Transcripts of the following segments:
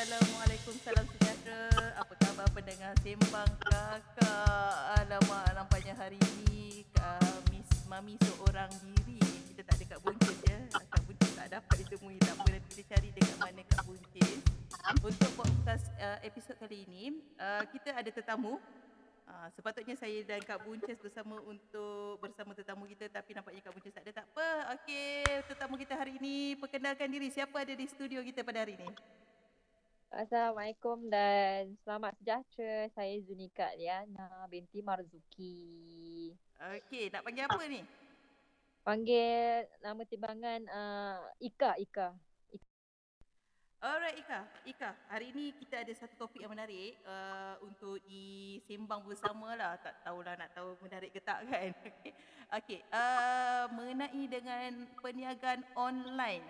Assalamualaikum, salam sejahtera. Apa khabar pendengar Sembang Kakak? Alamak, nampaknya hari ini Miss Mami seorang diri. Kita tak ada Kak Buncis ya. Kak Buncis tak dapat ditemui. Tak apa, nanti kita cari dekat mana Kak Buncis. Untuk podcast episod kali ini, kita ada tetamu. Sepatutnya saya dan Kak Buncis bersama tetamu kita, tapi nampaknya Kak Buncis tak ada. Tak apa. Okey, tetamu kita hari ini, perkenalkan diri. Siapa ada di studio kita pada hari ini? Assalamualaikum dan selamat sejahtera. Saya Zunika Liana binti Marzuki. Okey, nak panggil apa ni? Panggil nama timbangan Ika. Alright Ika, hari ini kita ada satu topik yang menarik untuk disembang bersama lah. Tak tahulah nak tahu menarik ke tak kan. Okey, mengenai dengan perniagaan online.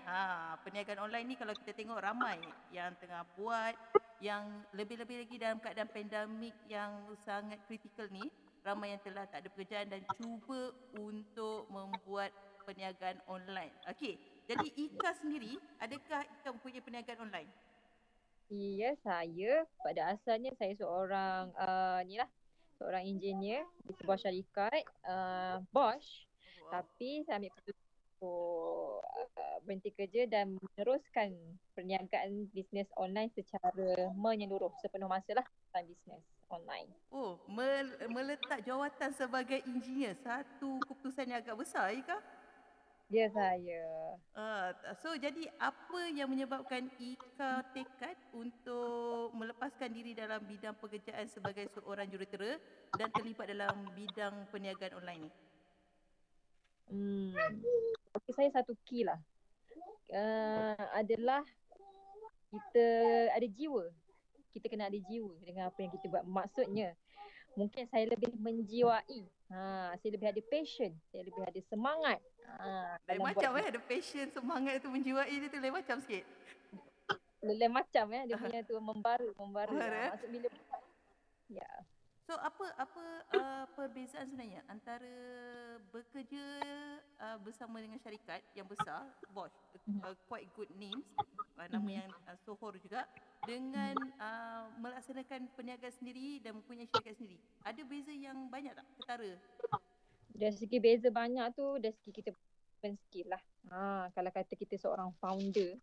Perniagaan online ni kalau kita tengok ramai yang tengah buat, yang lebih-lebih lagi dalam keadaan pandemik yang sangat kritikal ni. Ramai yang telah tak ada pekerjaan dan cuba untuk membuat perniagaan online. Okey. Jadi Ika sendiri, adakah Ika mempunyai perniagaan online? Ya, saya pada asalnya saya seorang seorang engineer di sebuah syarikat Bosch. Wow. Tapi saya ambil keputusan untuk berhenti kerja dan meneruskan perniagaan bisnes online secara menyeluruh sepenuh masa lah dalam bisnes online. Oh, meletak jawatan sebagai engineer, satu keputusan yang agak besar Ika. Ya, saya. So, jadi apa yang menyebabkan Ika tekad untuk melepaskan diri dalam bidang pekerjaan sebagai seorang jurutera dan terlibat dalam bidang perniagaan online ni? Bagi saya satu key lah. Adalah kita ada jiwa. Kita kena ada jiwa dengan apa yang kita buat. Maksudnya, mungkin saya lebih menjiwai. Saya lebih ada passion. Saya lebih ada semangat. Lain macam ada passion, semangat tu, menjiwai dia tu lain macam sikit. Lain macam dia punya tu membaru. Maksud bila ya. Yeah. So apa perbezaan sebenarnya antara bekerja bersama dengan syarikat yang besar Bosch, quite good names, nama yang sohor juga, dengan melaksanakan perniagaan sendiri dan mempunyai syarikat sendiri. Ada beza yang banyak tak? Ketara? Dari segi beza banyak tu, dari segi kita skill lah. Kalau kata kita seorang founder,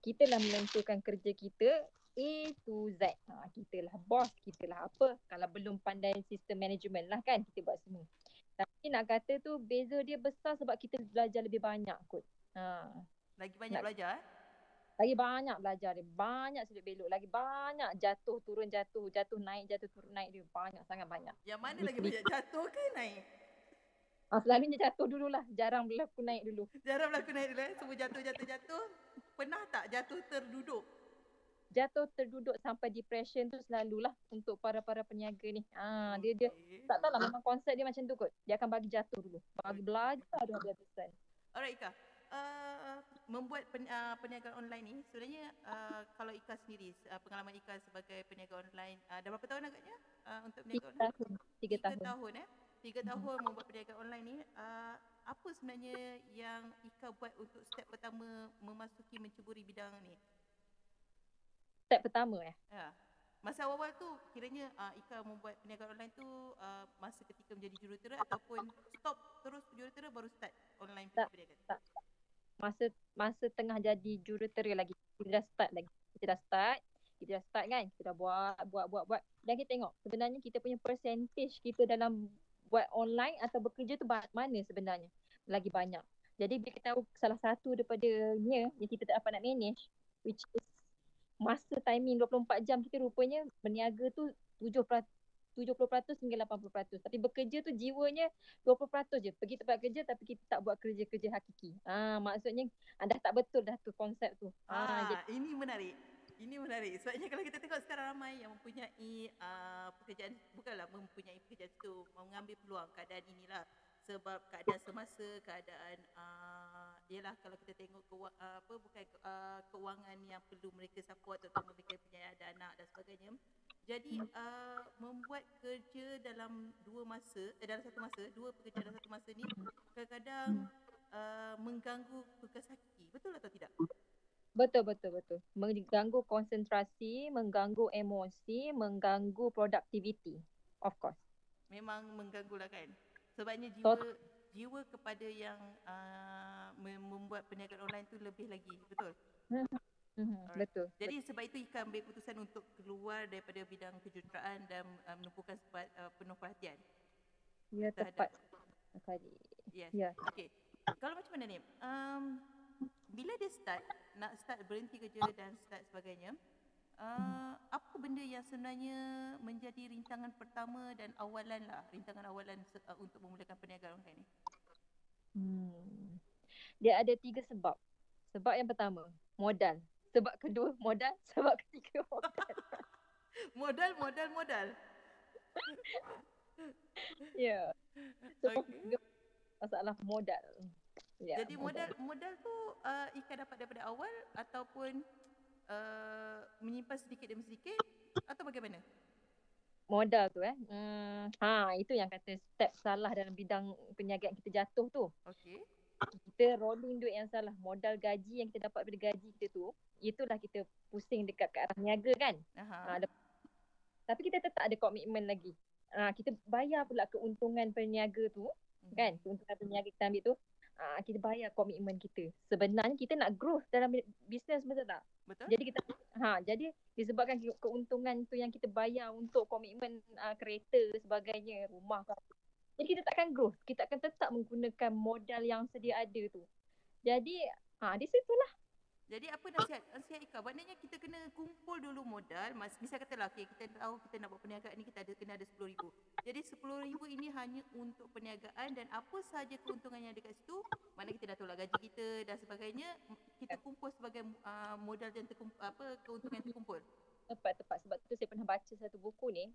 kita lah menentukan kerja kita A to Z. Kita lah bos, kita lah apa. Kalau belum pandai sistem management lah kan, kita buat semua. Tapi nak kata tu beza dia besar sebab kita belajar lebih banyak kot. Lagi banyak belajar eh? Lagi banyak belajar dia. Banyak sudut belok. Lagi banyak jatuh, turun, jatuh. Jatuh, naik, jatuh, turun, naik dia. Banyak, sangat banyak. Yang mana lagi banyak? Jatuh ke naik? Selalunya jatuh dululah. Jarang berlaku naik dulu. Semua jatuh. Pernah tak jatuh terduduk? Jatuh terduduk sampai depression tu selalulah untuk para peniaga ni. Dia tak tahulah, memang konsep dia macam tu kot. Dia akan bagi jatuh dulu. Bagi belajar dulu habis-habisan. Alright Ika. Membuat perniagaan online ni sebenarnya kalau Ika sendiri, pengalaman Ika sebagai peniaga online dah berapa tahun agaknya untuk peniaga online? 3 tahun. 3 tahun membuat perniagaan online ni, apa sebenarnya yang Ika buat untuk step pertama memasuki menceburi bidang ni? Step pertama ya. Masa awal-awal tu kiranya Ika membuat perniagaan online tu masa ketika menjadi jurutera ataupun stop terus jurutera baru start online perniagaan? Tak. Masa tengah jadi jurutera lagi, kita dah start kan, kita dah buat dan kita tengok sebenarnya kita punya percentage kita dalam buat online atau bekerja tu mana sebenarnya lagi banyak. Jadi bila kita tahu salah satu daripadanya yang kita tak dapat nak manage, which is masa timing 24 jam kita, rupanya berniaga tu 70% hingga 80%. Tapi bekerja tu jiwanya 20% je. Pergi tempat kerja tapi kita tak buat kerja-kerja hakiki. Maksudnya dah tak betul dah tu konsep tu. Ini menarik. Sebabnya kalau kita tengok sekarang ramai yang mempunyai pekerjaan, bukanlah mempunyai pekerjaan itu, mengambil peluang keadaan inilah. Sebab keadaan semasa, keadaan ialah kalau kita tengok keuangan yang perlu mereka support, terutama mereka punya ada anak dan sebagainya. Jadi membuat kerja dalam dua pekerjaan dalam satu masa ni kadang-kadang mengganggu tugas hakiki. Betul atau tidak? Betul. Mengganggu konsentrasi, mengganggu emosi, mengganggu productivity. Of course. Memang mengganggulah kan. Sebabnya jiwa kepada yang membuat perniagaan online tu lebih lagi. Betul? Alright. Betul. Jadi sebab itu Ika ambil keputusan untuk keluar daripada bidang kejuruteraan dan menumpukan penuh perhatian. Ya, tepat. Yes. Yeah. Okay. Kalau macam mana ni? Bila dia nak start berhenti kerja dan start sebagainya, apa benda yang sebenarnya menjadi rintangan pertama dan rintangan awalan untuk memulakan perniagaan online ni? Dia ada tiga sebab. Sebab yang pertama, modal. Sebab kedua, modal. Sebab ketiga, modal. modal. Ya. Yeah. Okay. Masalah modal. Yeah, jadi modal tu Ika dapat daripada awal ataupun menyimpan sedikit demi sedikit atau bagaimana? Modal tu itu yang kata step salah dalam bidang perniagaan kita jatuh tu. Okey. Kita rolling duit yang salah, modal gaji yang kita dapat daripada gaji kita tu, itulah kita pusing dekat ke arah niaga kan. Tapi kita tetap ada komitmen lagi. Kita bayar pula keuntungan perniaga tu kan, keuntungan perniaga kita ambil tu. Kita bayar komitmen kita. Sebenarnya kita nak growth dalam bisnes, betul tak? Betul. Jadi kita jadi disebabkan keuntungan tu yang kita bayar untuk komitmen kereta sebagainya, rumah. Jadi kita takkan growth, kita akan tetap menggunakan modal yang sedia ada tu. Jadi di situlah. Jadi apa nasihat Ika? Maknanya kita kena kumpul dulu modal. Misal katalah kita tahu kita nak buat perniagaan ni, kita kena ada RM10,000. Jadi RM10,000 ini hanya untuk perniagaan dan apa sahaja keuntungan yang ada kat situ, mana kita dah tolak gaji kita dan sebagainya, kita kumpul sebagai modal dan keuntungan terkumpul. Tepat. Sebab tu saya pernah baca satu buku ni,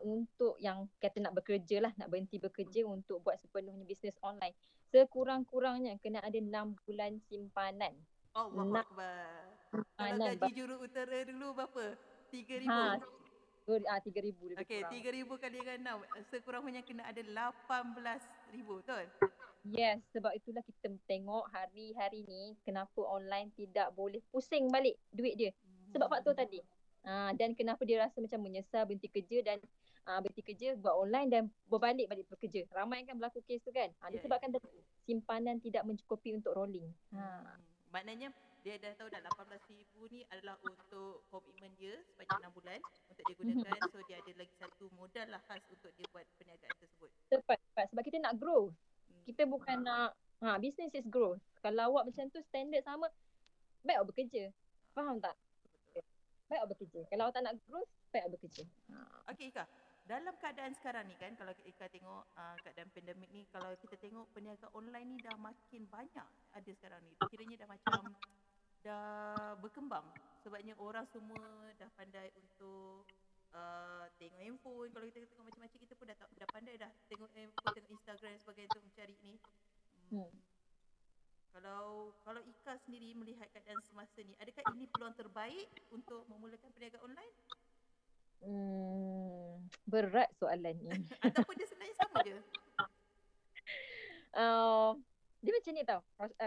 untuk yang kata nak bekerja lah, nak berhenti bekerja untuk buat sepenuhnya bisnes online, sekurang-kurangnya kena ada 6 bulan simpanan. Allahu Akbar. Kalau gaji jurutera dulu berapa? 3,000. RM3,000 lebih. Okey, 3,000 kali dengan 6, sekurang-kurangnya kena ada 18,000, betul? Yes, sebab itulah kita tengok hari-hari ni kenapa online tidak boleh pusing balik duit dia. Sebab faktor tadi. Dan kenapa dia rasa macam menyesal berhenti kerja dan berhenti kerja buat online dan berbalik bekerja. Ramai kan berlaku kes tu kan. Disebabkan simpanan tidak mencukupi untuk rolling. Maknanya dia dah tahu dah 18,000 ni adalah untuk komitmen dia sepanjang 6 bulan untuk dia gunakan. So dia ada lagi satu modal lah khas untuk dia buat perniagaan tersebut. Tepat. Sebab kita nak grow. Kita bukan nak, business is grow. Kalau awak macam tu standard sama, baik awak bekerja. Faham tak? Baik awak bekerja. Kalau awak tak nak grow, baik awak bekerja. Okay Ika, dalam keadaan sekarang ni kan, kalau Ika tengok keadaan pandemik ni, kalau kita tengok perniagaan online ni dah makin banyak ada sekarang ni. Kiranya dah macam dah berkembang. Sebabnya orang semua dah pandai untuk tengok handphone. Kalau kita tengok macam-macam, kita pun dah pandai dah tengok handphone, tengok Instagram sebagainya untuk mencari ni. Kalau Ika sendiri melihat keadaan semasa ni, adakah ini peluang terbaik untuk memulakan perniagaan online? Berat soalan ni. Ataupun dia sebenarnya sama je? Dia macam ni tau,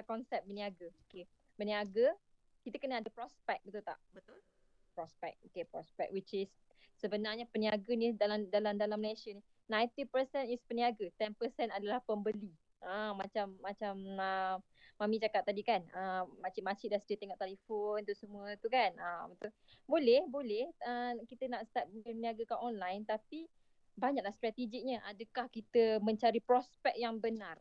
konsep berniaga. Okay. Berniaga, kita kena ada prospek, betul tak? Betul. Prospek. Okay, prospek which is sebenarnya peniaga ni dalam Malaysia ni 90% is peniaga, 10% adalah pembeli. Macam Mami cakap tadi kan, makcik-makcik dah sedia tengok telefon tu semua tu kan. Betul. Boleh kita nak start berniaga kat online, tapi banyaklah strateginya. Adakah kita mencari prospek yang benar?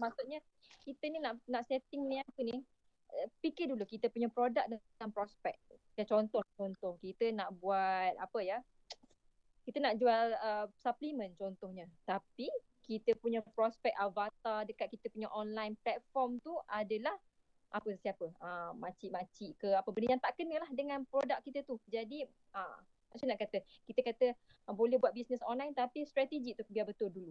Maksudnya kita ni nak setting niaga ni, fikir dulu kita punya produk dan prospek. Contoh kita nak buat apa ya? Kita nak jual suplemen contohnya. Tapi kita punya prospek avatar dekat kita punya online platform tu adalah makcik-makcik ke apa benda yang tak kenalah dengan produk kita tu. Jadi macam nak kata, kita kata boleh buat bisnes online tapi strategi tu biar betul dulu.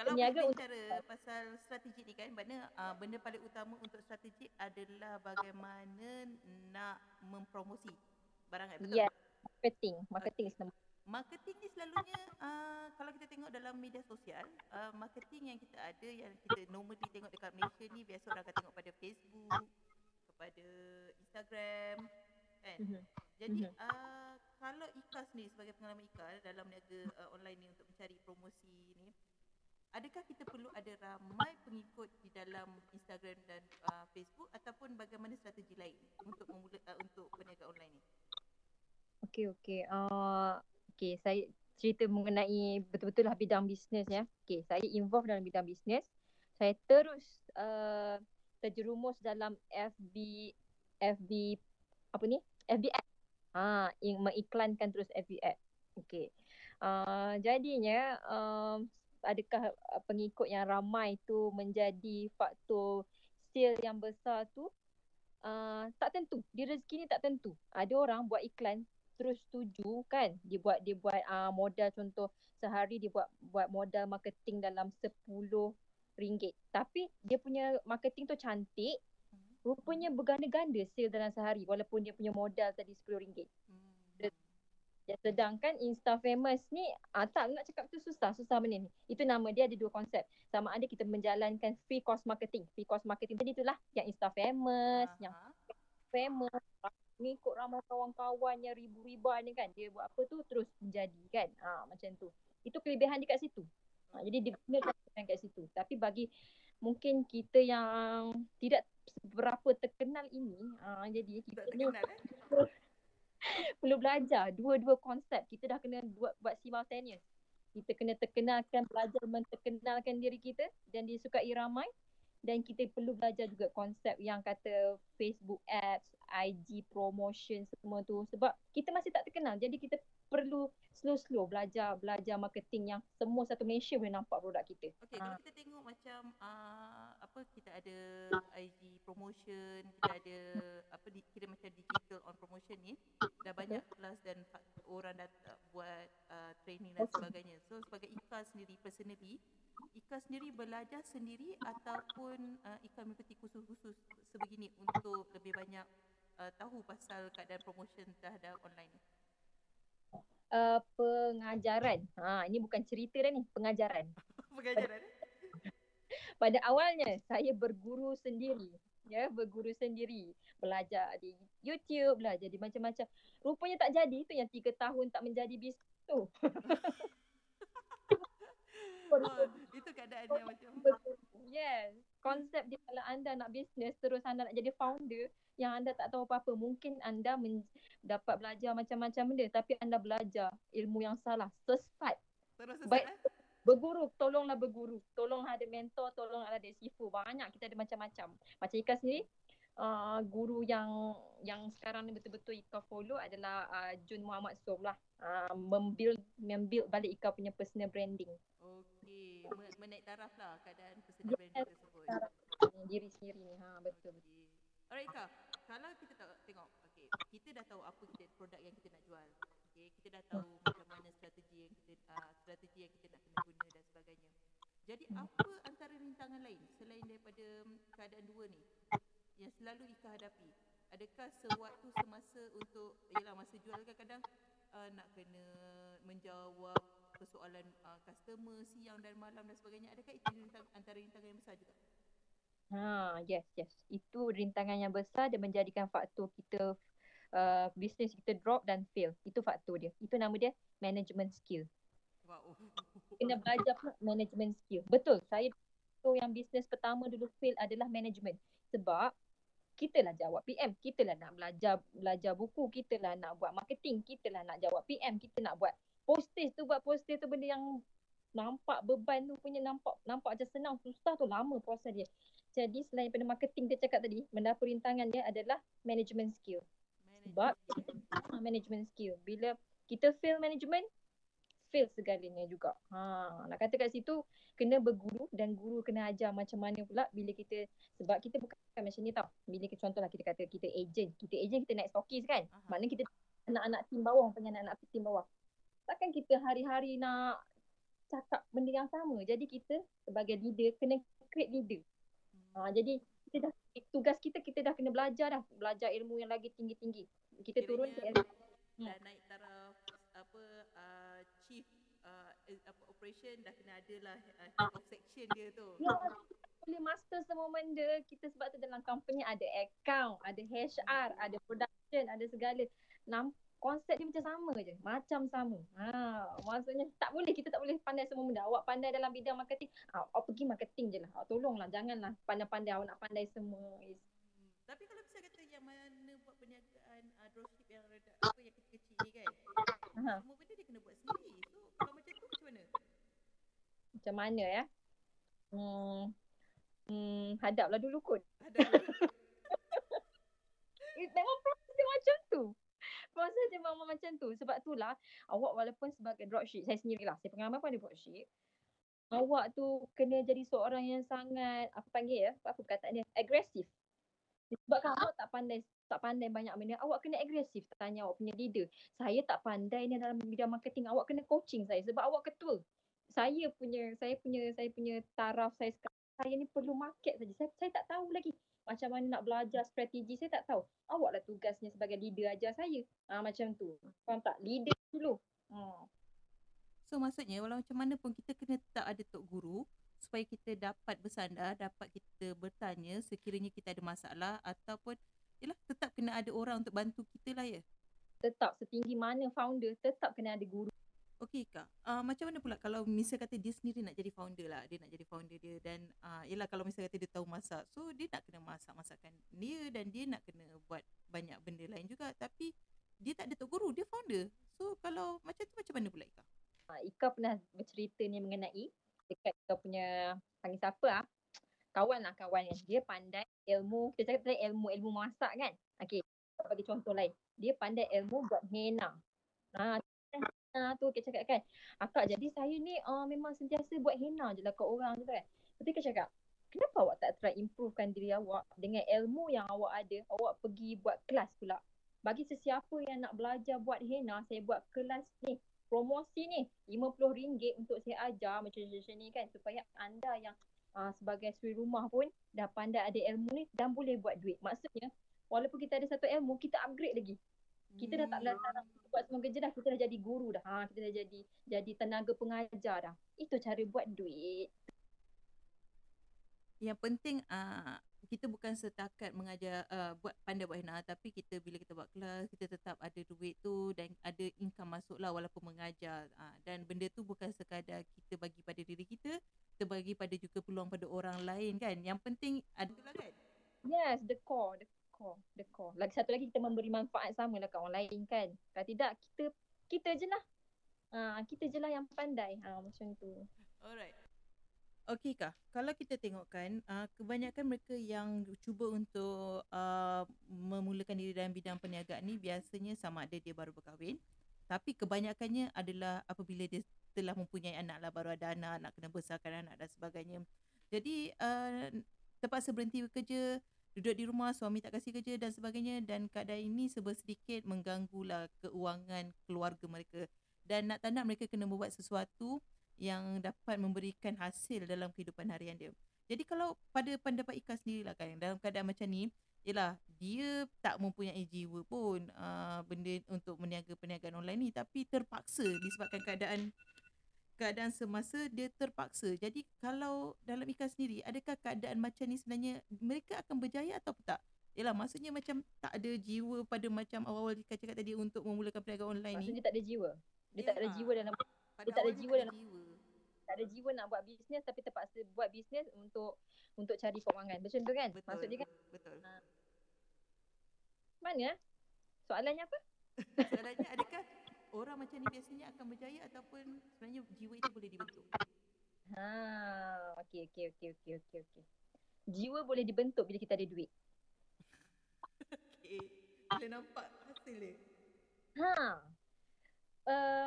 Kalau berbicara pasal strategi ni kan, maknanya benda paling utama untuk strategi adalah bagaimana nak mempromosi barang, betul? Ya, marketing semua. Marketing ni selalunya kalau kita tengok dalam media sosial, marketing yang kita ada, yang kita normally tengok dekat Malaysia ni, biasa orang akan tengok pada Facebook, kepada Instagram kan. Jadi kalau Ika sendiri sebagai pengalaman Ika dalam niaga online ni untuk mencari promosi ni, adakah kita perlu ada ramai pengikut di dalam Instagram dan Facebook ataupun bagaimana strategi lain untuk memula untuk berniaga online ni? Okey, saya cerita mengenai betul-betul lah bidang bisnes ya. Okey, saya involved dalam bidang bisnes. Saya terus terjerumus dalam FB apa ni? FB Ads. Mengiklankan terus FB Ads. Okey. Jadinya adakah pengikut yang ramai tu menjadi faktor sale yang besar tu? Tak tentu. Di rezeki ni tak tentu. Ada orang buat iklan terus setuju kan. Dia buat modal, contoh sehari dia buat modal marketing dalam RM10. Tapi dia punya marketing tu cantik. Rupanya berganda-ganda sale dalam sehari walaupun dia punya modal tadi RM10. Ya, sedangkan Insta Famous ni tak nak cakap tu susah benda ni. Itu nama dia ada dua konsep. Sama ada kita menjalankan free course marketing. Free course marketing tadi itulah yang Insta Famous, yang famous ni ikut ramai kawan-kawan yang ribu-ribuan ni kan. Dia buat apa tu terus menjadi kan. Macam tu. Itu kelebihan dia kat situ. Jadi dia guna kat situ. Tapi bagi mungkin kita yang tidak berapa terkenal ini, jadi kita ni perlu belajar dua-dua konsep. Kita dah kena buat simultaneous. Kita kena terkenalkan, belajar menterkenalkan diri kita dan disukai ramai, dan kita perlu belajar juga konsep yang kata Facebook ads, IG promotion semua tu, sebab kita masih tak terkenal. Jadi kita perlu slow-slow belajar marketing yang semua satu Malaysia boleh nampak produk kita. Okey, kalau kita tengok macam kita ada IG promotion, kita ada kira macam digital on promotion ni, dah banyak kelas dan orang dah buat training dan sebagainya. So sebagai Ika sendiri personally, Ika sendiri belajar sendiri ataupun Ika mengikuti kursus-kursus sebegini untuk lebih banyak tahu pasal keadaan promotion terhadap online ni? Pengajaran. Ini bukan cerita dah ni, pengajaran. Pengajaran. Pada awalnya saya berguru sendiri. Belajar di YouTube, belajar di macam-macam. Rupanya tak jadi, itu yang 3 tahun tak menjadi bisnes tu. Itu keadaan dia macam. Yes. Konsep dia kalau anda nak bisnes terus anda nak jadi founder, yang anda tak tahu apa-apa, mungkin anda dapat belajar macam-macam benda, tapi anda belajar ilmu yang salah, sesat. Baik, berguru, tolonglah berguru, tolonglah ada mentor, tolonglah ada sifu, banyak kita ada macam-macam. Macam Ika sendiri, guru yang sekarang ni betul-betul Ika follow adalah Jun Muhammad Zul lah, membuild balik Ika punya personal branding. Okey, menaik taraf lah keadaan personal branding tersebut. Diri sendiri ni, betul-betul. Alright Ika, kalau kita tengok, kita dah tahu apa produk yang kita nak jual. Kita dah tahu macam mana strategi yang kita nak kena guna dan sebagainya. Jadi apa antara rintangan lain selain daripada keadaan dua ni yang selalu Ika hadapi? Adakah sewaktu semasa untuk masa jual kadang-kadang nak kena menjawab persoalan customer siang dan malam dan sebagainya? Adakah itu antara rintangan yang besar juga? Yes. Itu rintangan yang besar dan menjadikan faktor kita bisnes kita drop dan fail. Itu faktor dia. Itu nama dia management skill. Wow. Kena belajar management skill. Betul. Saya tu yang bisnes pertama dulu fail adalah management. Sebab kita lah jawab PM, kita lah nak belajar buku, kita lah nak buat marketing, kita lah nak jawab PM, kita nak buat postage tu benda yang nampak beban tu punya, nampak macam senang, susah tu, lama proses dia. Jadi selain pada marketing dia cakap tadi, benda perintangan dia adalah management skill. Sebab management skill, bila kita fail management, fail segalanya juga. Nak kata kat situ kena berguru dan guru kena ajar macam mana pula bila kita, sebab kita bukan macam ni tau. Bila contohlah kita kata kita agent kita naik stokis kan. Maknanya kita anak-anak tim bawah. Takkan kita hari-hari nak cakap benda yang sama. Jadi kita sebagai leader kena create leader. Jadi kita dah, tugas kita dah kena belajar ilmu yang lagi tinggi-tinggi. Kita kiranya turun ke naik taraf chief operation dah kena adalah head of section dia tu. boleh master semua benda. Kita sebab tu dalam company ada account, ada HR, ada production, ada segala. Konsep dia macam sama je. Macam sama. Maksudnya tak boleh, kita tak boleh pandai semua benda. Awak pandai dalam bidang marketing, awak pergi marketing je lah. Awak tolonglah, janganlah pandai-pandai awak nak pandai semua. Tapi kalau bisa kata yang mana buat perniagaan dropship yang reda, apa yang kecil-kecil ni kan, semua benda dia kena buat sendiri. So kalau macam tu macam mana? Macam mana ya? Hadaplah dulu kot. Memang proses dia macam tu. Proses dia memang macam tu. Sebab itulah awak walaupun sebagai dropship, saya sendirilah, saya pengalaman pun ada dropship, awak tu kena jadi seorang yang sangat, apa panggil ya, apa perkataan dia, agresif. Sebab kalau awak tak pandai banyak benda, awak kena agresif tanya awak punya leader. Saya tak pandai ni dalam bidang marketing, awak kena coaching saya sebab awak ketua. Saya punya taraf saya sekarang, saya ni perlu market saja. Saya tak tahu lagi macam mana nak belajar strategi, saya tak tahu. Awaklah tugasnya sebagai leader ajar saya. Macam tu. Faham tak? Leader dulu. So maksudnya walau macam mana pun kita kena tetap ada tok guru supaya kita dapat bersandar, dapat kita bertanya sekiranya kita ada masalah ataupun yalah, tetap kena ada orang untuk bantu kita lah ya. Tetap setinggi mana founder, tetap kena ada guru. Okey Kak, macam mana pula kalau misal kata dia sendiri nak jadi founder lah, dia nak jadi founder dia dan yelah kalau misal kata dia tahu masak, so dia nak kena masak masakan dia dan dia nak kena buat banyak benda lain juga tapi dia tak ada tok guru, dia founder. So kalau macam tu macam mana pula Ika? Ika pernah bercerita ni mengenai dekat Ika punya panggil siapa kawan yang dia pandai ilmu, kita cakap tadi ilmu masak kan? Okey, bagi contoh lain, dia pandai ilmu buat henna. Tu dia cakap kan, akak jadi saya ni memang sentiasa buat henna je lah kat orang tu kan. Lepas dia cakap, kenapa awak tak try improvekan diri awak dengan ilmu yang awak ada, awak pergi buat kelas pula. Bagi sesiapa yang nak belajar buat henna, saya buat kelas ni, promosi ni RM50 untuk saya ajar macam ni kan. Supaya anda yang sebagai suri rumah pun dah pandai ada ilmu ni dan boleh buat duit. Maksudnya walaupun kita ada satu ilmu, kita upgrade lagi. Kita dah tak letak buat semua kerja dah, kita dah jadi guru dah. Kita dah jadi tenaga pengajar dah. Itu cara buat duit. Yang penting kita bukan setakat mengajar pandai buat henna, tapi kita bila kita buat kelas, kita tetap ada duit tu dan ada income masuk lah walaupun mengajar. Dan benda tu bukan sekadar kita bagi pada diri kita, kita bagi pada juga peluang pada orang lain kan. Yang penting adalah kan? Yes, the core. Lagi satu lagi kita memberi manfaat sama lah kat orang lain kan. Kalau tidak kita je lah. Kita je lah yang pandai. Macam tu. Alright. Okay Kak, kalau kita tengokkan kebanyakan mereka yang cuba untuk memulakan diri dalam bidang perniagaan ni biasanya sama ada dia baru berkahwin. Tapi kebanyakannya adalah apabila dia telah mempunyai anak lah, baru ada anak, nak kena besarkan anak dan sebagainya. Jadi terpaksa berhenti bekerja, duduk di rumah, suami tak kasih kerja dan sebagainya dan keadaan ini serba sedikit mengganggulah keuangan keluarga mereka dan nak tak nak mereka kena membuat sesuatu yang dapat memberikan hasil dalam kehidupan harian dia. Jadi kalau pada pendapat Ika sendirilah kan, dalam keadaan macam ni, ialah dia tak mempunyai jiwa pun benda untuk meniaga perniagaan online ni tapi terpaksa disebabkan keadaan semasa dia terpaksa. Jadi kalau dalam Ika sendiri, adakah keadaan macam ni sebenarnya mereka akan berjaya atau tak? Yalah, maksudnya macam tak ada jiwa pada macam awal-awal Ika cakap tadi untuk memulakan perniagaan online maksudnya ni. Maksudnya tak ada jiwa. Dia tak ada jiwa dalam dia tak ada jiwa. Tak ada jiwa nak buat bisnes tapi terpaksa buat bisnes untuk cari kewangan. Macam tu kan? Betul, maksudnya kan? Betul. Mana? Soalannya apa? Soalannya adakah orang macam ni biasanya akan berjaya ataupun sebenarnya jiwa itu boleh dibentuk? Okey. Jiwa boleh dibentuk bila kita ada duit. Okey. Bila nampak hasil dia.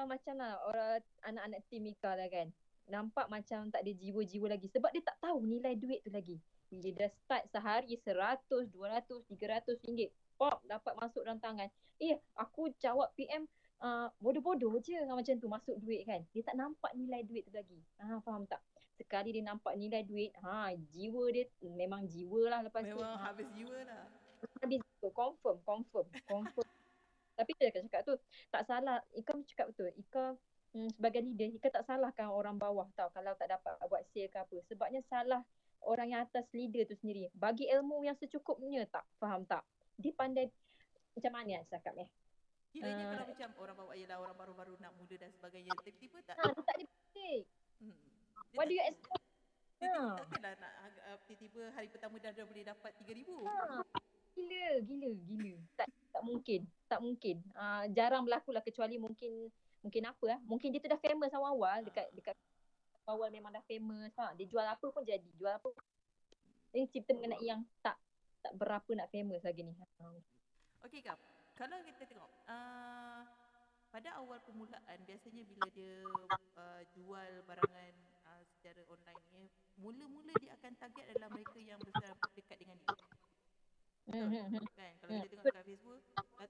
Macam lah orang anak-anak tim Mika lah kan. Nampak macam tak ada jiwa-jiwa lagi sebab dia tak tahu nilai duit tu lagi. Bila dah start sehari 100, 200, 300 ringgit. Pop dapat masuk dalam tangan. Aku jawab PM bodoh-bodoh je macam tu masuk duit kan. Dia tak nampak nilai duit tu lagi. Faham tak? Sekali dia nampak nilai duit, jiwa dia memang jiwa lah lepas memang tu. Memang habis jiwa lah. Habis tu, confirm. Tapi dia cakap tu, tak salah. Ika cakap betul. Ika sebagai leader, Ika tak salahkan orang bawah tau kalau tak dapat buat sale ke apa. Sebabnya salah orang yang atas leader tu sendiri bagi ilmu yang secukupnya tak? Faham tak? Dia pandai macam mana yang saya cakap ni? Kiranya kalau macam orang bawa ialah orang baru-baru nak muda dan sebagainya, tiba-tiba tak tak dipetik. What do you expect? Takkanlah nak tiba-tiba hari pertama dah boleh dapat 3,000. Gila. Tak mungkin. Jarang berlakulah, kecuali mungkin apa mungkin dia tu dah famous awal-awal, dekat awal memang dah famous, dia jual apa pun jadi, jual apa pun. Ini cerita mengenai yang tak berapa nak famous lagi ni. Okey Kak, kalau kita tengok pada awal permulaan biasanya bila dia jual barangan secara online ni, mula-mula dia akan target adalah mereka yang besar dekat dengan dia. Kan? Kalau kita tengok kat Facebook, lepas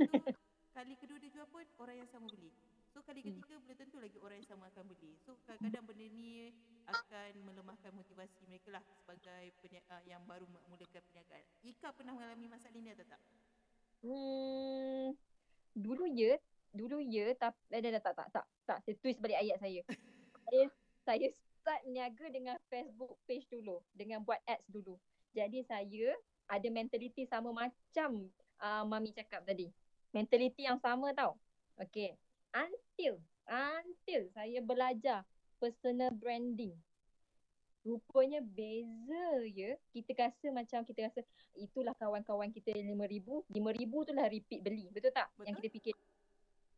kali kedua dia jual pun orang yang sama beli. So kali ketiga belum tentu lagi orang yang sama akan beli. So kadang-kadang benda ni akan melemahkan motivasi mereka lah sebagai yang baru mulakan perniagaan. Ika pernah mengalami masalah ini atau tak? Dulu ya tapi tak. Saya twist balik ayat saya. Saya start niaga dengan Facebook page dulu, dengan buat ads dulu. Jadi saya ada mentaliti sama macam Mami cakap tadi. Mentaliti yang sama tau. Okay. Until saya belajar personal branding. Rupanya beza ya. Kita rasa itulah kawan-kawan kita 5,000 tu lah repeat beli. Betul tak? Betul. Yang kita fikir.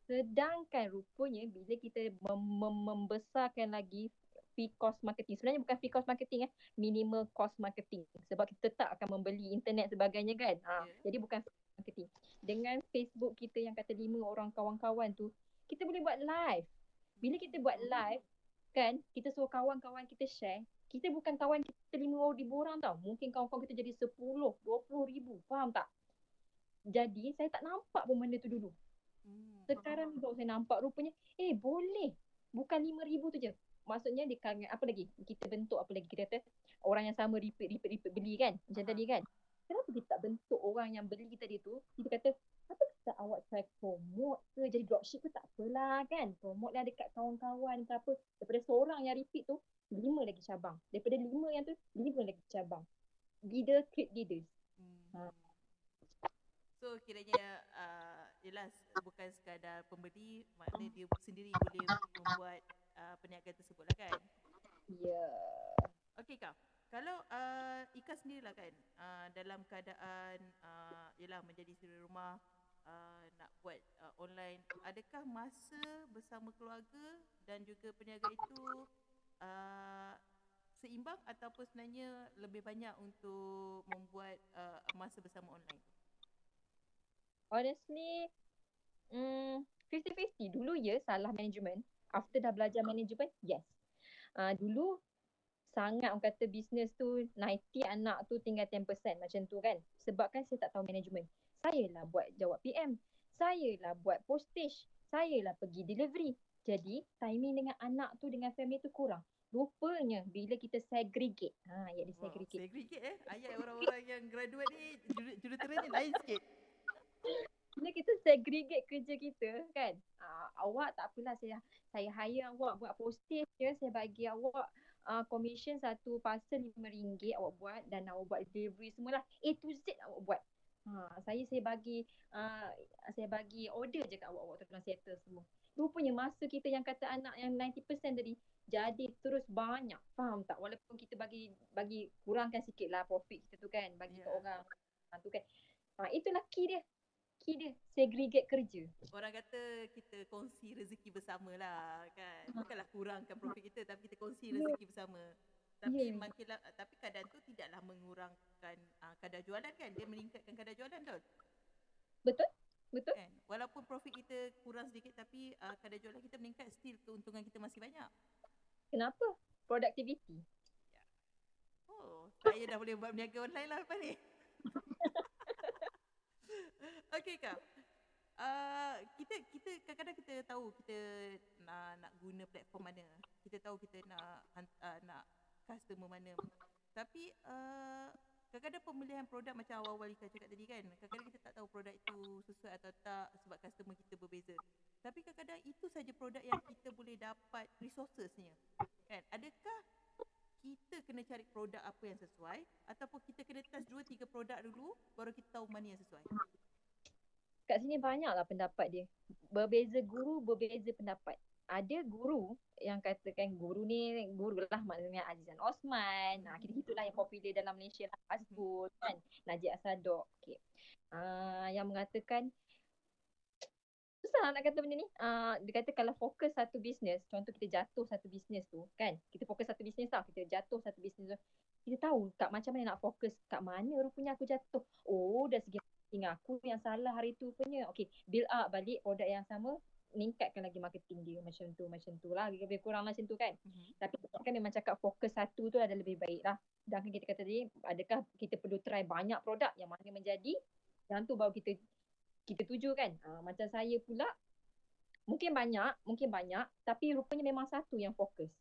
Sedangkan rupanya bila kita membesarkan lagi fee cost marketing. Sebenarnya bukan fee cost marketing minimal cost marketing. Sebab kita tak akan membeli internet sebagainya kan. Jadi bukan marketing. Dengan Facebook kita yang kata 5 orang kawan-kawan tu, kita boleh buat live. Bila kita buat live kan, kita suruh kawan-kawan kita share. Kita bukan kawan kita 5,000 orang tau. Mungkin kawan-kawan kita jadi 10,000, 20,000. Faham tak? Jadi saya tak nampak pun benda tu dulu. Sekarang baru saya nampak rupanya boleh. Bukan 5,000 tu je. Maksudnya di kalangan apa lagi? Kita bentuk apa lagi? Kita kata orang yang sama repeat beli kan? Macam tadi kan? Kenapa kita tak bentuk orang yang beli tadi tu? Kita kata, apa kata awak try promote ke? Jadi dropship ke tak apalah kan? Promote lah dekat kawan-kawan ke apa. Daripada seorang yang repeat tu, 5 lagi cabang. Daripada 5 yang tu, 5 lagi cabang. Leader create leaders. So kiranya ialah bukan sekadar pembeli, maknanya dia sendiri boleh membuat perniagaan tersebut lah kan? Ya. Okey Kak, kalau Ika sendirilah kan dalam keadaan ialah menjadi isteri rumah, nak buat online, adakah masa bersama keluarga dan juga perniagaan itu seimbang ataupun sebenarnya lebih banyak untuk membuat masa bersama online? Honestly 50-50. Dulu ya salah management. After dah belajar management, yes. Dulu sangat orang kata bisnes tu 90 anak tu tinggal 10% macam tu kan. Sebab kan saya tak tahu management. Saya lah buat jawab PM. Saya lah buat postage. Saya lah pergi delivery. Jadi timing dengan anak tu dengan family tu kurang. Rupanya bila kita segregate. Ayat dia segregate. Segregate ayat orang-orang yang graduate ni jurutera ni lain sikit. Bila kita segregate kerja kita kan. Awak tak apalah saya hire awak buat postage je. Saya bagi awak commission satu parcel RM5 awak buat, dan awak buat delivery semualah A to Z awak buat. Saya bagi order je kat awak, awak tolong settle semua. Rupanya masa kita yang kata anak yang 90% tadi jadi terus banyak. Faham tak? Walaupun kita bagi kurangkan sikit lah profit kita tu kan, bagi kat orang tu kan. Itulah key dia segregate kerja. Orang kata kita kongsi rezeki bersamalah kan. Bukanlah kurangkan profit kita, tapi kita kongsi rezeki bersama. Tapi tapi keadaan tu tidaklah mengurangkan kadar jualan kan. Dia meningkatkan kadar jualan tu. Betul. Kan? Walaupun profit kita kurang sedikit, tapi kadar jualan kita meningkat, still keuntungan kita masih banyak. Kenapa? Productivity. Oh, saya dah boleh buat berniaga online lah lepas ni. Okey Kak, kita kadang-kadang kita tahu kita nak guna platform mana, kita tahu kita nak customer mana, tapi kadang-kadang pemilihan produk macam awal-awal Ika cakap tadi kan, kadang-kadang kita tak tahu produk itu sesuai atau tak sebab customer kita berbeza. Tapi kadang-kadang itu saja produk yang kita boleh dapat resourcesnya kan. Adakah kita kena cari produk apa yang sesuai, ataupun kita kena test 2-3 produk dulu baru kita tahu mana yang sesuai? Kat sini banyaklah pendapat dia. Berbeza guru, berbeza pendapat. Ada guru yang katakan guru ni, guru lah maknanya Azizan Osman, kita-kitulah yang popular dalam Malaysia lah, Azbul kan, Najib Asadok, okay. Yang mengatakan, susah nak kata benda ni, dia kata kalau fokus satu bisnes, contoh kita jatuh satu bisnes tu kan, kita fokus satu bisnes tau, kita jatuh satu bisnes tu, kita tahu kat macam mana nak fokus, kat mana rupanya aku jatuh, oh dah segi marketing aku yang salah hari tu punya, okay, build up balik produk yang sama, meningkatkan lagi marketing dia, macam tu lah, lebih kurang macam tu kan. Tapi kita kan memang cakap fokus satu tu ada lebih baik lah. Sedangkan kita kata tadi, adakah kita perlu try banyak produk yang mana menjadi, yang tu baru kita tuju kan. Macam saya pula, mungkin banyak, tapi rupanya memang satu yang fokus.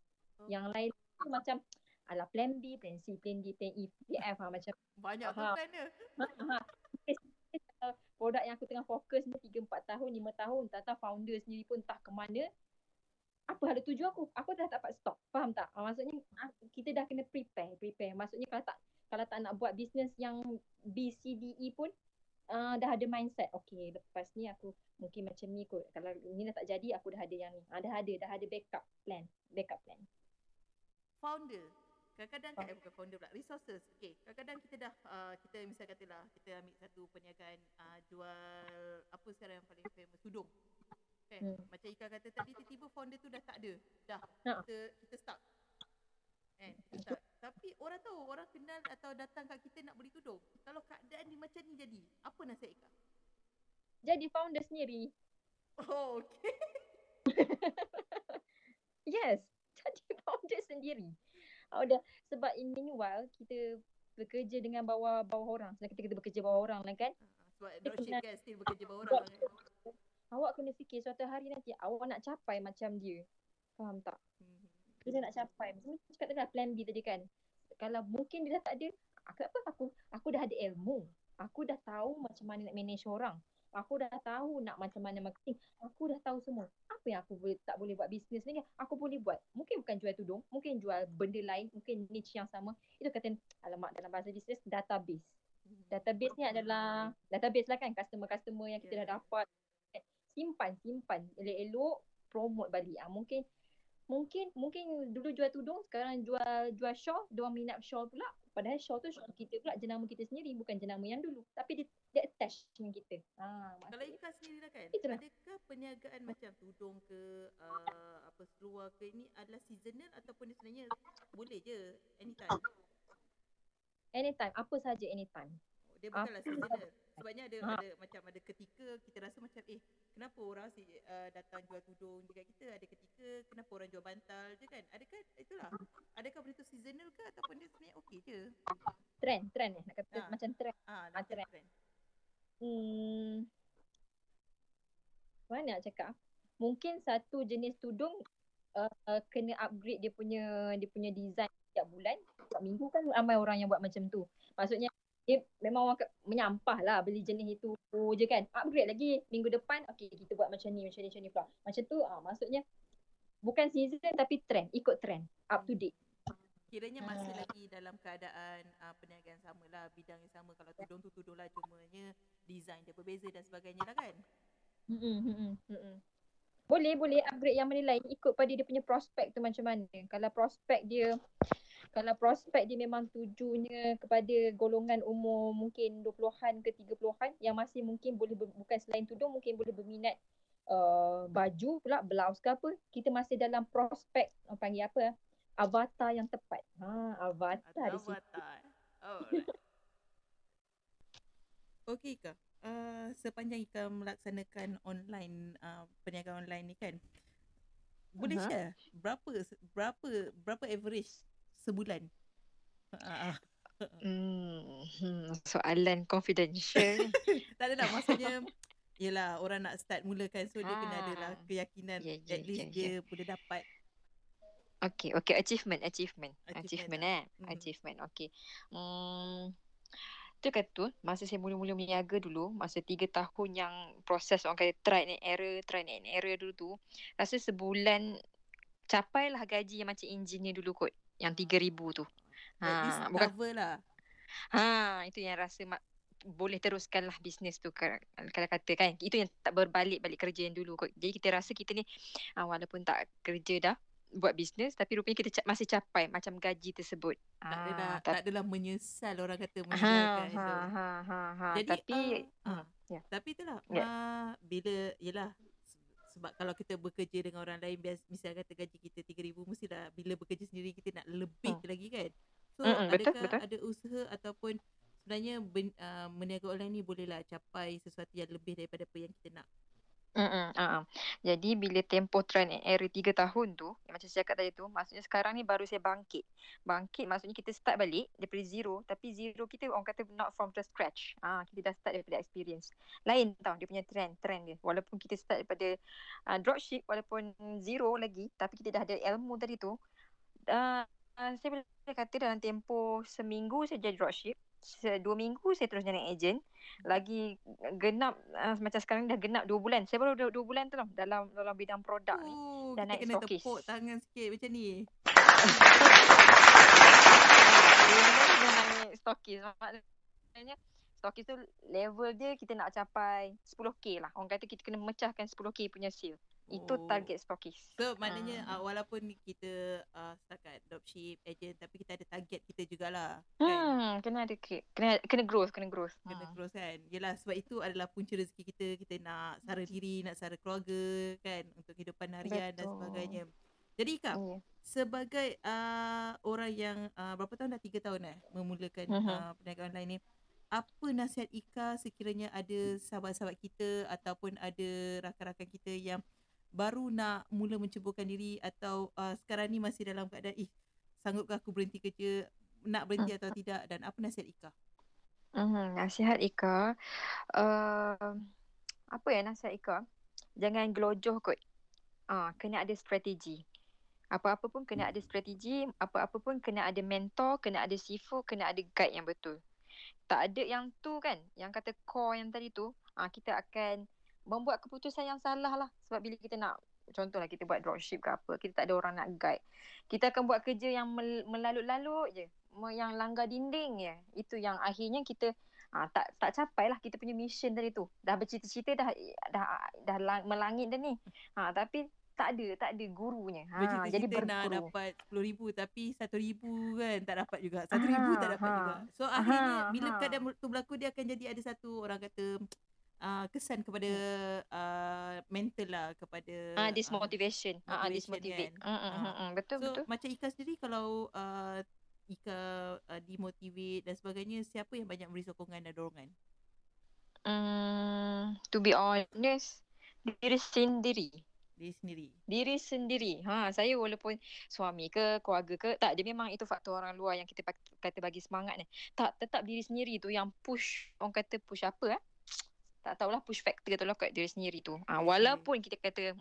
Yang lain tu macam, ala plan B, plan C, plan D, plan E, plan F lah macam. Banyak tu plan dia. Produk yang aku tengah fokus ni 3-4 tahun 5 tahun, tak founder sendiri pun entah ke mana, apa ada tuju aku dah tak dapat stop, faham tak? Maksudnya kita dah kena prepare, maksudnya kalau tak nak buat bisnes yang BCDE pun dah ada mindset, okay lepas ni aku mungkin macam ni kot, kalau ni dah tak jadi aku dah ada yang ni, dah ada backup plan. Founder kadang-kadang bukan founder pula, resources. Okay, kadang-kadang kita dah, kita misal katalah kita ambil satu perniagaan jual apa sekarang yang paling famous, tudung. Okay. Macam Ika kata tadi, tiba-tiba founder tu dah tak ada. Dah, kita stuck. Kita stuck. Tapi orang tahu, orang kenal atau datang kat kita nak beli tudung. Kalau keadaan ni macam ni jadi, apa nasihat Ika? Jadi founder sendiri. Oh, okay. Yes, jadi founder sendiri. Sebab in meanwhile kita bekerja dengan bawah orang. Sebab kita bekerja bawah orang lah kan. Sebab dropship kan still bekerja bawah orang. Awak kena fikir suatu hari nanti awak nak capai macam dia. Faham tak? Kita nak capai. Macam ni cakap tadi plan B tadi kan. Kalau mungkin dia dah tak ada, aku dah ada ilmu. Aku dah tahu macam mana nak manage orang. Aku dah tahu nak macam mana marketing. Aku dah tahu semua. Apa yang aku tak boleh buat bisnes ni kan? Aku boleh buat. Mungkin bukan jual tudung. Mungkin jual benda lain. Mungkin niche yang sama. Itu kata, alamak, dalam bahasa bisnes, database. Database ni adalah, database lah kan, customer-customer yang kita dah dapat. Simpan. Elok-elok, promote balik. Mungkin dulu jual tudung, sekarang jual shawl. Diorang minat shawl pula. Padahal shawl kita pula, jenama kita sendiri, bukan jenama yang dulu. Tapi dia attach dengan kita. Kalau Ika sendiri lah kan, itulah. Adakah perniagaan macam tudung ke, seluar ke, ini adalah seasonal ataupun sebenarnya boleh je anytime? Anytime, apa sahaja anytime. Dia bukanlah seasonal. Sebabnya ada macam ada ketika kita rasa macam kenapa orang datang jual tudung dekat kita, ada ketika kenapa orang jual bantal je kan. Adakah benda tu seasonal ke ataupun dia sebenarnya okey je? Trend nak kata macam trend. Trend. Mana nak cakap? Mungkin satu jenis tudung kena upgrade dia punya design setiap bulan, setiap minggu kan ramai orang yang buat macam tu. Maksudnya dia memang orang menyampah lah beli jenis itu je kan. Upgrade lagi minggu depan, okay kita buat macam ni pula. Macam tu maksudnya bukan season tapi trend, ikut trend, up to date. Kiranya masih lagi dalam keadaan perniagaan samalah, bidang yang sama. Kalau tudung tu tudung lah, cumanya design dia berbeza dan sebagainya lah kan. Boleh upgrade yang mana lain ikut pada dia punya prospek tu macam mana. Kalau prospek dia memang tujunya kepada golongan umur mungkin 20-an ke 30-an yang masih mungkin boleh bukan selain tudung mungkin boleh berminat baju pula, blouse ke apa, kita masih dalam prospek, orang panggil apa? Avatar yang tepat. Avatar di situ. Alright. Okey Ika, sepanjang Ika melaksanakan online perniagaan online ni kan, boleh share berapa average sebulan? Soalan confidential. Tak adalah, maksudnya yelah orang nak start mulakan, so dia kena adalah keyakinan at least dia boleh dapat. Okay, achievement. Okay. Tu kata masa saya mula-mula meniaga dulu, masa 3 tahun yang proses orang kata try and error dulu tu, rasa sebulan capailah gaji yang macam engineer dulu kot. yang 3,000 tu. Ha, bukan cover lah. Ha, itu yang rasa boleh teruskanlah bisnes tu kalau kata kan. Itu yang tak berbalik-balik kerja yang dulu kot. Jadi kita rasa kita ni walaupun tak kerja dah buat bisnes, tapi rupanya kita masih capai macam gaji tersebut. Tak adalah menyesal orang kata meninggalkan itu. Jadi tapi itulah bila yalah, sebab kalau kita bekerja dengan orang lain, misalnya kata gaji kita 3,000, mestilah bila bekerja sendiri kita nak lebih lagi kan. So adakah ada usaha ataupun sebenarnya meniaga online ni bolehlah capai sesuatu yang lebih daripada apa yang kita nak. Jadi bila tempoh trend and error 3 tahun tu, yang macam saya cakap tadi tu, maksudnya sekarang ni baru saya bangkit maksudnya kita start balik daripada zero. Tapi zero kita orang kata not from the scratch. Kita dah start daripada experience. Lain tau dia punya trend dia. Walaupun kita start daripada dropship, walaupun zero lagi, tapi kita dah ada ilmu tadi tu. Saya boleh kata dalam tempoh seminggu saya jadi dropship, 2 minggu saya terus jadi agent. Lagi genap macam sekarang dah genap 2 bulan. Saya baru 2 bulan tu dalam bidang produk ni. Dan naik stokis. Kita kena tepuk tangan sikit macam ni. Dah naik stokis. Maknanya stokis tu level dia kita nak capai 10k lah. Orang kata kita kena mecahkan 10k punya sale. Itu target stokis. So maknanya walaupun kita setakat dropship agent, tapi kita ada target kita jugalah kan? Kena growth kan. Yelah, sebab itu adalah punca rezeki kita. Kita nak sara diri, nak sara keluarga kan, untuk kehidupan harian. Betul. Dan sebagainya. Jadi Kak, sebagai orang yang berapa tahun dah? 3 tahun memulakan perniagaan online ni, apa nasihat Ika sekiranya ada sahabat-sahabat kita ataupun ada rakan-rakan kita yang baru nak mula menceburkan diri atau sekarang ni masih dalam keadaan sanggupkah aku berhenti kerja, nak berhenti atau tidak, dan apa nasihat Ika? Nasihat Ika, apa ya nasihat Ika? Jangan gelojoh kot. Kena ada strategi. Apa-apa pun kena ada strategi, apa-apa pun kena ada mentor, kena ada sifu, kena ada guide yang betul. Tak ada yang tu kan, yang kata core yang tadi tu, kita akan membuat keputusan yang salah lah. Sebab bila kita nak, contohlah kita buat dropship ke apa, kita tak ada orang nak guide, kita akan buat kerja yang melalut-lalut je, yang langgar dinding je. Itu yang akhirnya kita tak capai lah kita punya mission tadi tu. Dah bercita-cita, dah melangit dah ni, tapi tak ada gurunya. Jadi berguru. Nak dapat 10,000 tapi 1,000 kan tak dapat juga. 1,000 tak dapat juga. So akhirnya bila keadaan tu berlaku, dia akan jadi ada satu orang kata kesan kepada mental lah, kepada dismotivation. Dismotivate. Kan? Betul. Macam Ika sendiri, kalau Ika demotivate dan sebagainya, siapa yang banyak beri sokongan dan dorongan? To be honest, diri sendiri. Saya walaupun suami ke, keluarga ke, tak, dia memang itu faktor orang luar yang kita kata bagi semangat ni. Tetap diri sendiri tu yang push. Orang kata push apa tak tahulah, push factor tu lah kat diri sendiri tu. Walaupun kita kata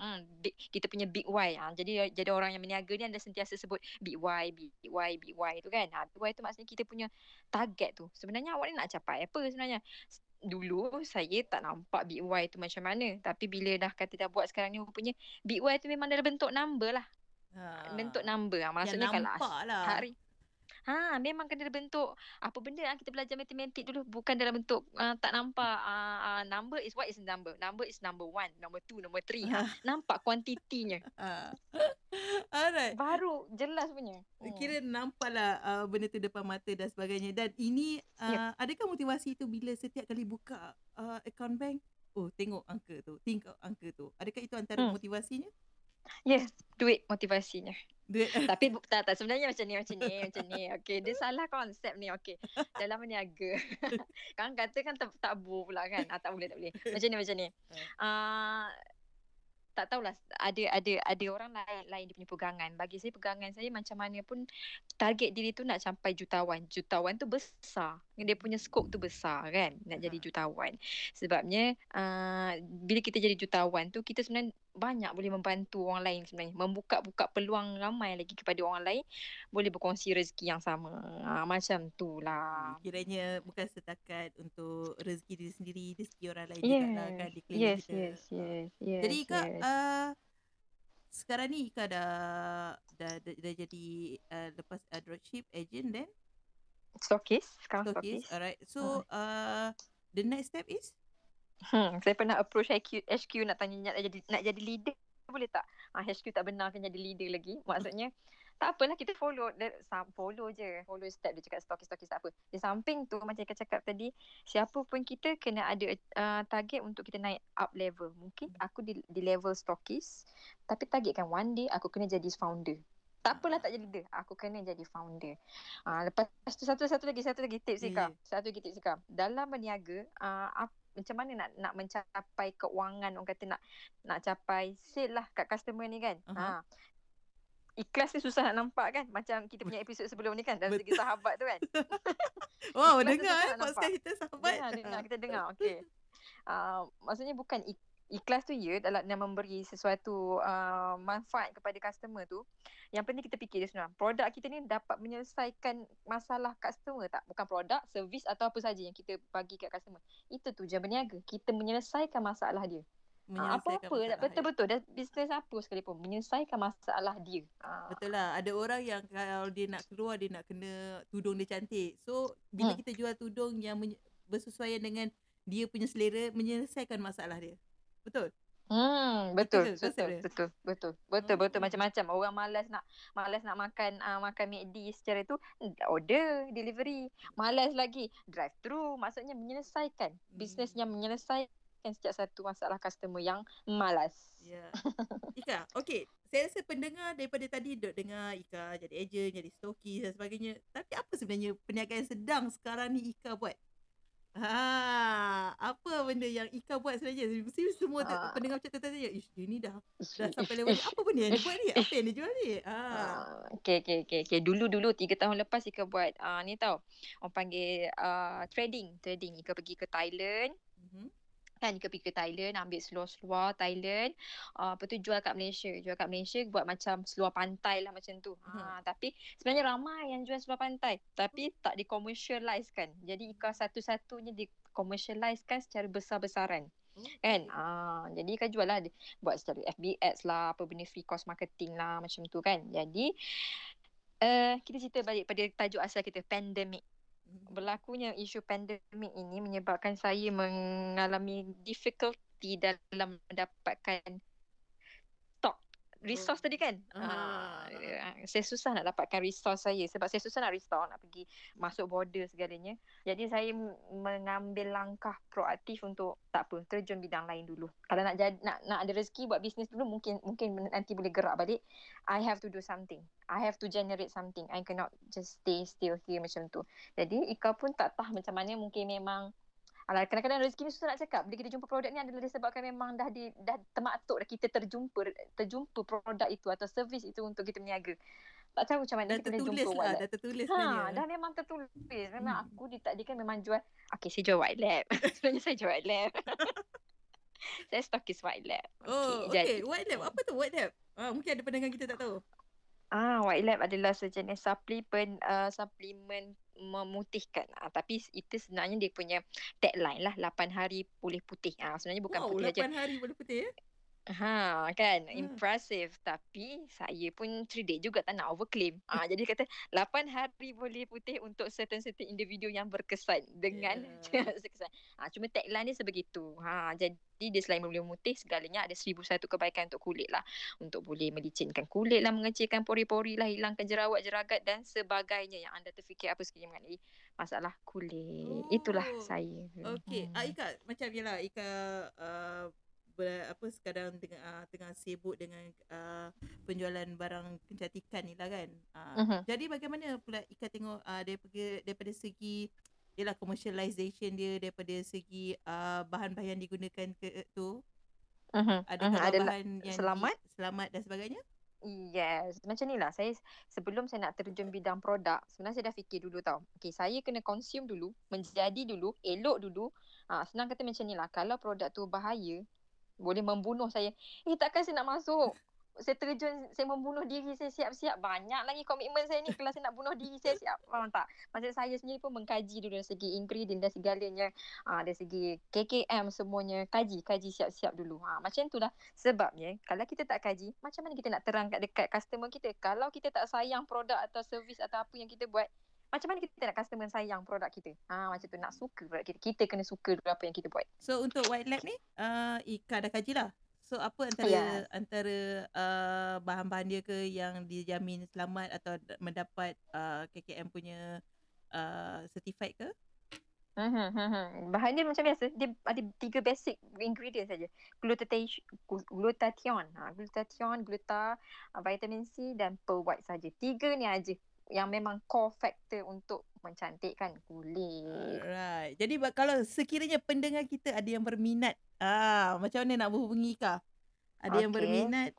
kita punya big why. Jadi orang yang meniaga ni anda sentiasa sebut big why tu kan. Big why tu maksudnya kita punya target tu. Sebenarnya awak ni nak capai apa sebenarnya? Dulu saya tak nampak big Y tu macam mana. Tapi bila dah kata dah buat sekarang ni, rupanya big Y tu memang dalam bentuk number lah. Bentuk number. Maksudnya kan lah. Hari. Memang kena bentuk apa benda yang kita belajar matematik dulu. Bukan dalam bentuk tak nampak. Number is what is number. Number is number 1, number 2, number 3. Nampak kuantitinya. Alright. Baru jelas punya. Kira nampaklah benda tu depan mata dan sebagainya. Dan ini adakah motivasi tu bila setiap kali buka account bank, tengok angka tu, tingkat angka tu, adakah itu antara motivasinya? Yes, duit motivasinya. Tapi tak sebenarnya macam ni. Okey, dia salah konsep ni. Okey. Dalam meniaga. Kan kata kan tabu pula kan. Tak boleh. Macam ni. Tak tahulah, ada orang lain dia punya pegangan. Bagi saya, pegangan saya macam mana pun target diri tu nak sampai jutawan. Jutawan tu besar. Dia punya skop tu besar kan, nak jadi jutawan. Sebabnya bila kita jadi jutawan tu, kita sebenarnya banyak boleh membantu orang lain sebenarnya. Membuka-buka peluang ramai lagi kepada orang lain, boleh berkongsi rezeki yang sama. Macam tu lah. Kiranya bukan setakat untuk rezeki diri sendiri, rezeki orang lain juga lah kan. Yes, kita. Yes. Jadi Kak, sekarang ni Ika dah jadi lepas dropship agent, then stockist sekarang. Stockist. Alright. So the next step is saya pernah approach HQ nak tanya nak jadi leader boleh tak? HQ tak benarkan jadi leader lagi. Maksudnya tak apalah, kita follow step dia cakap, stockist tak apa. Di samping tu macam Ika cakap tadi, siapa pun kita kena ada target untuk kita naik up level. Mungkin aku di level stockist, tapi targetkan one day aku kena jadi founder. Tak apalah tak jadi leader, aku kena jadi founder. Lepas tu satu lagi tips Ika. Dalam berniaga, macam mana nak mencapai keuangan, orang kata nak capai sale lah kat customer ni kan. Uh-huh. Ikhlas ni susah nak nampak kan, macam kita punya episod sebelum ni kan, dalam segi sahabat tu kan. Wow, dengar podcast kita sahabat. Kita dengar okey. Maksudnya bukan ikhlas tu ya, dalam memberi sesuatu manfaat kepada customer tu. Yang penting kita fikir dia sebenarnya, produk kita ni dapat menyelesaikan masalah customer tak? Bukan produk, servis atau apa saja yang kita bagi kat customer. Itu tujuan berniaga, kita menyelesaikan masalah dia. Apa-apa, betul-betul dah bisnes apa sekalipun, menyelesaikan masalah dia. Betul lah, ada orang yang kalau dia nak keluar, dia nak kena tudung dia cantik. So bila kita jual tudung yang bersesuaian dengan dia punya selera, menyelesaikan masalah dia. Betul? Betul. Macam-macam orang malas nak makan McD secara tu, order delivery, malas lagi drive thru. Maksudnya menyelesaikan bisnes yang menyelesaikan setiap satu masalah customer yang malas. Ya. Ika, okey. Saya rasa pendengar daripada tadi duk dengar Ika jadi agent, jadi stokis dan sebagainya. Tapi apa sebenarnya perniagaan sedang sekarang ni Ika buat? Apa benda yang Ika buat sebenarnya? Mesti semua pendengar macam tertanya, "Ish, dia ni dah sampai level ni. Apa benda yang dia buat ni? Apa yang dia jual ni?" Okey. Dulu 3 tahun lepas Ika buat ni tau. Orang panggil trading. Ika pergi ke Thailand. Kan Ika pergi ke Thailand, ambil seluar Thailand, lepas tu jual kat Malaysia buat macam seluar pantai lah macam tu. Tapi sebenarnya ramai yang jual seluar pantai tapi tak di-commercialize kan, jadi Ika satu-satunya di-commercialize kan secara besar-besaran kan. Jadi Ika jual lah, buat secara FB ads lah, apa benda free course marketing lah macam tu kan. Jadi kita cerita balik pada tajuk asal kita, pandemik. Berlakunya isu pandemik ini menyebabkan saya mengalami difficulty dalam mendapatkan stok resource tadi kan. Saya susah nak dapatkan resource saya sebab saya susah nak restock, nak pergi masuk border segalanya. Jadi saya mengambil langkah proaktif untuk tak apa, terjun bidang lain dulu. Kalau nak ada rezeki buat bisnes dulu, mungkin nanti boleh gerak balik. I have to do something. I have to generate something. I cannot just stay still here macam tu. Jadi Ika pun tak tahu macam mana, mungkin memang kadang-kadang rezeki ni susah nak cakap. Bila kita jumpa produk ni adalah disebabkan memang dah termaktub dah kita terjumpa produk itu atau servis itu untuk kita berniaga. Tak tahu macam mana kita boleh jumpa White Lab. Dah tertulis lah. Dah memang tertulis. Memang aku ditakdirkan memang jual. Okay, saya jual White Lab. Sebenarnya saya jual White Lab. Saya stokis White Lab. Okay. White Lab. Apa tu White Lab? Mungkin ada pendengar kita tak tahu. White Lab adalah sejenis suplemen memutihkan. Tapi itu sebenarnya dia punya tagline lah, 8 hari pulih putih. Sebenarnya bukan putih saja. 8 hari pulih putih ya? Kan, impressive. Tapi saya pun 3D juga, tak nak overclaim. Jadi kata 8 hari boleh putih untuk certain individu yang berkesan dengan kesan. Cuma tagline dia sebegitu. Jadi dia selain boleh memutih segalanya, ada 1001 kebaikan untuk kulit lah, untuk boleh melicinkan kulit lah, mengecilkan pori-pori lah, hilangkan jerawat, jeragat dan sebagainya yang anda terfikir apa sekiranya mengenai masalah kulit. Itulah saya. Okey, Ika macam ialah Ika apa sekarang tengah sibuk dengan penjualan barang kecantikan ni lah kan. Jadi bagaimana pula Ika tengok daripada segi ialah commercialization dia, daripada segi bahan-bahan digunakan ke tu, ada bahan yang selamat dan sebagainya. Yes, macam ni lah. Saya sebelum saya nak terjun bidang produk, sebenarnya saya dah fikir dulu tau. Okay, saya kena consume dulu, menjadi dulu, elok dulu. Senang kata macam ni lah, kalau produk tu bahaya, boleh membunuh saya. Takkan saya nak masuk. saya terjun, saya membunuh diri saya siap-siap. Banyak lagi komitmen saya ni, kelas saya nak bunuh diri saya siap. Faham tak? Maksud saya sendiri pun mengkaji dulu dari segi ingredient dan segalanya. Dari segi KKM semuanya, kaji siap-siap dulu. Macam tu lah sebabnya. Kalau kita tak kaji, macam mana kita nak terang dekat customer kita? Kalau kita tak sayang produk atau servis atau apa yang kita buat, macam mana kita nak customer sayang produk kita? Macam tu, nak suka produk kita. Kita kena suka dulu apa yang kita buat. So untuk White Lab ni, Ika dah kaji lah. So apa antara bahan-bahan dia ke yang dijamin selamat atau mendapat KKM punya certified ke? Bahan dia macam biasa. Dia ada 3 basic ingredient saja. Glutathione, vitamin C dan pearl white saja. 3 ni aja yang memang core factor untuk mencantikkan kulit. Alright. Jadi kalau sekiranya pendengar kita ada yang berminat, macam mana nak berhubungi Ika? Ada yang berminat?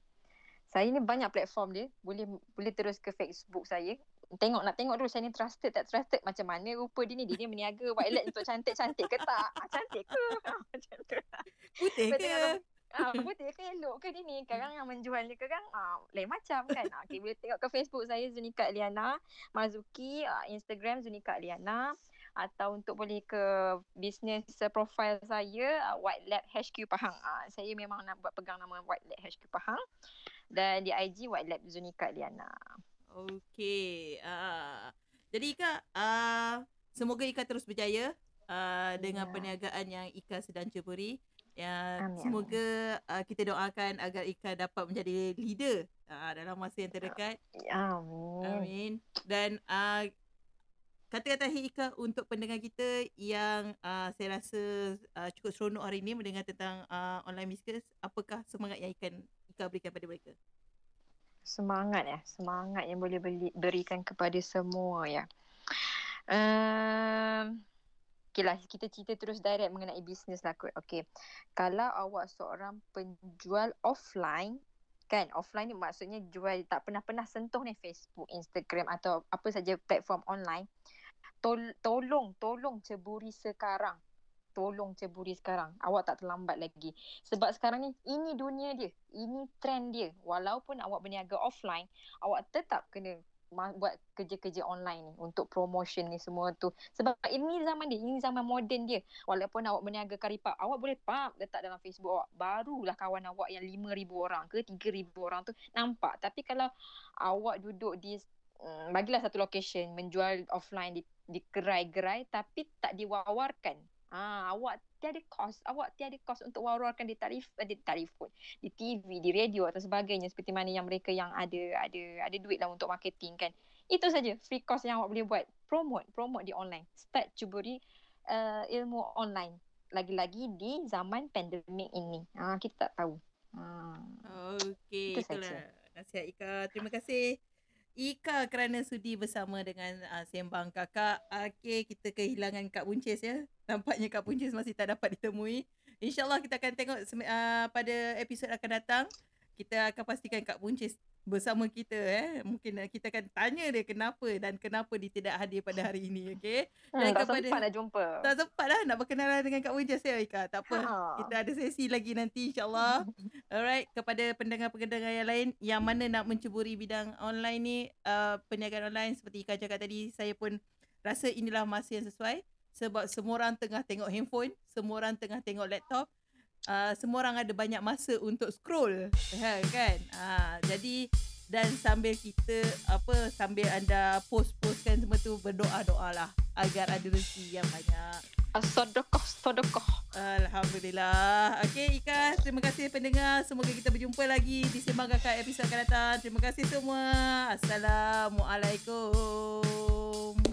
Saya ni banyak platform dia. Boleh terus ke Facebook saya. Nak tengok dulu saya ni trusted tak trusted, macam mana rupa dia ni. Dia meniaga White Lab untuk cantik-cantik ke tak? Cantik ke? Macam tu. Putih ke? Putih ke elok ke dia ni? Sekarang yang menjual dia sekarang lain macam kan. Okay, boleh tengok ke Facebook saya, Zunika Liana Marzuki, Instagram Zunika Liana, atau untuk boleh ke business profile saya, White Lab HQ Pahang. Saya memang nak pegang nama White Lab HQ Pahang, dan di IG White Lab Zunika Liana. Okay. Jadi Ika, semoga Ika terus berjaya dengan perniagaan yang Ika sedang ceburi. Ya, semoga kita doakan agar Ika dapat menjadi leader dalam masa yang terdekat. Amin. Dan kata-kata Ika untuk pendengar kita yang saya rasa cukup seronok hari ini mendengar tentang online business, apakah semangat yang Ika berikan kepada mereka? Semangat yang boleh berikan kepada semua ya. Okay lah, kita cerita terus direct mengenai bisnes lah kot. Okay, kalau awak seorang penjual offline, kan, offline ni maksudnya jual tak pernah sentuh ni Facebook, Instagram atau apa saja platform online, tolong ceburi sekarang. Awak tak terlambat lagi. Sebab sekarang ni, ini dunia dia. Ini trend dia. Walaupun awak berniaga offline, awak tetap kena buat kerja-kerja online ni untuk promotion ni semua tu. Sebab ini zaman dia, ini zaman moden dia. Walaupun awak berniaga karipap, awak boleh pump letak dalam Facebook awak, barulah kawan awak yang 5,000 orang ke 3,000 orang tu nampak. Tapi kalau awak duduk di bagilah satu location menjual offline di gerai-gerai tapi tak diwawarkan, awak tiada kos untuk wawarkan di tarif pun, di TV, di radio atau sebagainya, seperti mana yang mereka yang ada duit lah untuk marketing kan. Itu saja free cost yang awak boleh buat. Promote di online. Start cuburi ilmu online, lagi-lagi di zaman pandemik ini. Kita tak tahu. Okey, itulah nasihat Ika. Terima kasih Ika kerana sudi bersama dengan Sembang Kakak. Okey, kita kehilangan Kak Buncis ya. Nampaknya Kak Buncis masih tak dapat ditemui. InsyaAllah kita akan tengok pada episod akan datang. Kita akan pastikan Kak Buncis bersama kita. Mungkin kita akan tanya dia kenapa dia tidak hadir pada hari ini. Okey. Tak sempat nak jumpa. Tak sempat lah nak berkenalan dengan Kak Buncis ya Ika. Tak apa. Kita ada sesi lagi nanti insyaAllah. Alright. Kepada pendengar-pendengar yang lain yang mana nak menceburi bidang online ni, perniagaan online seperti Ika cakap tadi, saya pun rasa inilah masa yang sesuai. Sebab semua orang tengah tengok handphone, semua orang tengah tengok laptop, semua orang ada banyak masa untuk scroll, kan? Jadi dan sambil anda post-postkan semua tu, berdoa-doalah agar ada rezeki yang banyak. Sedekah. Alhamdulillah. Okey Ika, terima kasih pendengar. Semoga kita berjumpa lagi di Sembang Kakak episod akan datang. Terima kasih semua. Assalamualaikum.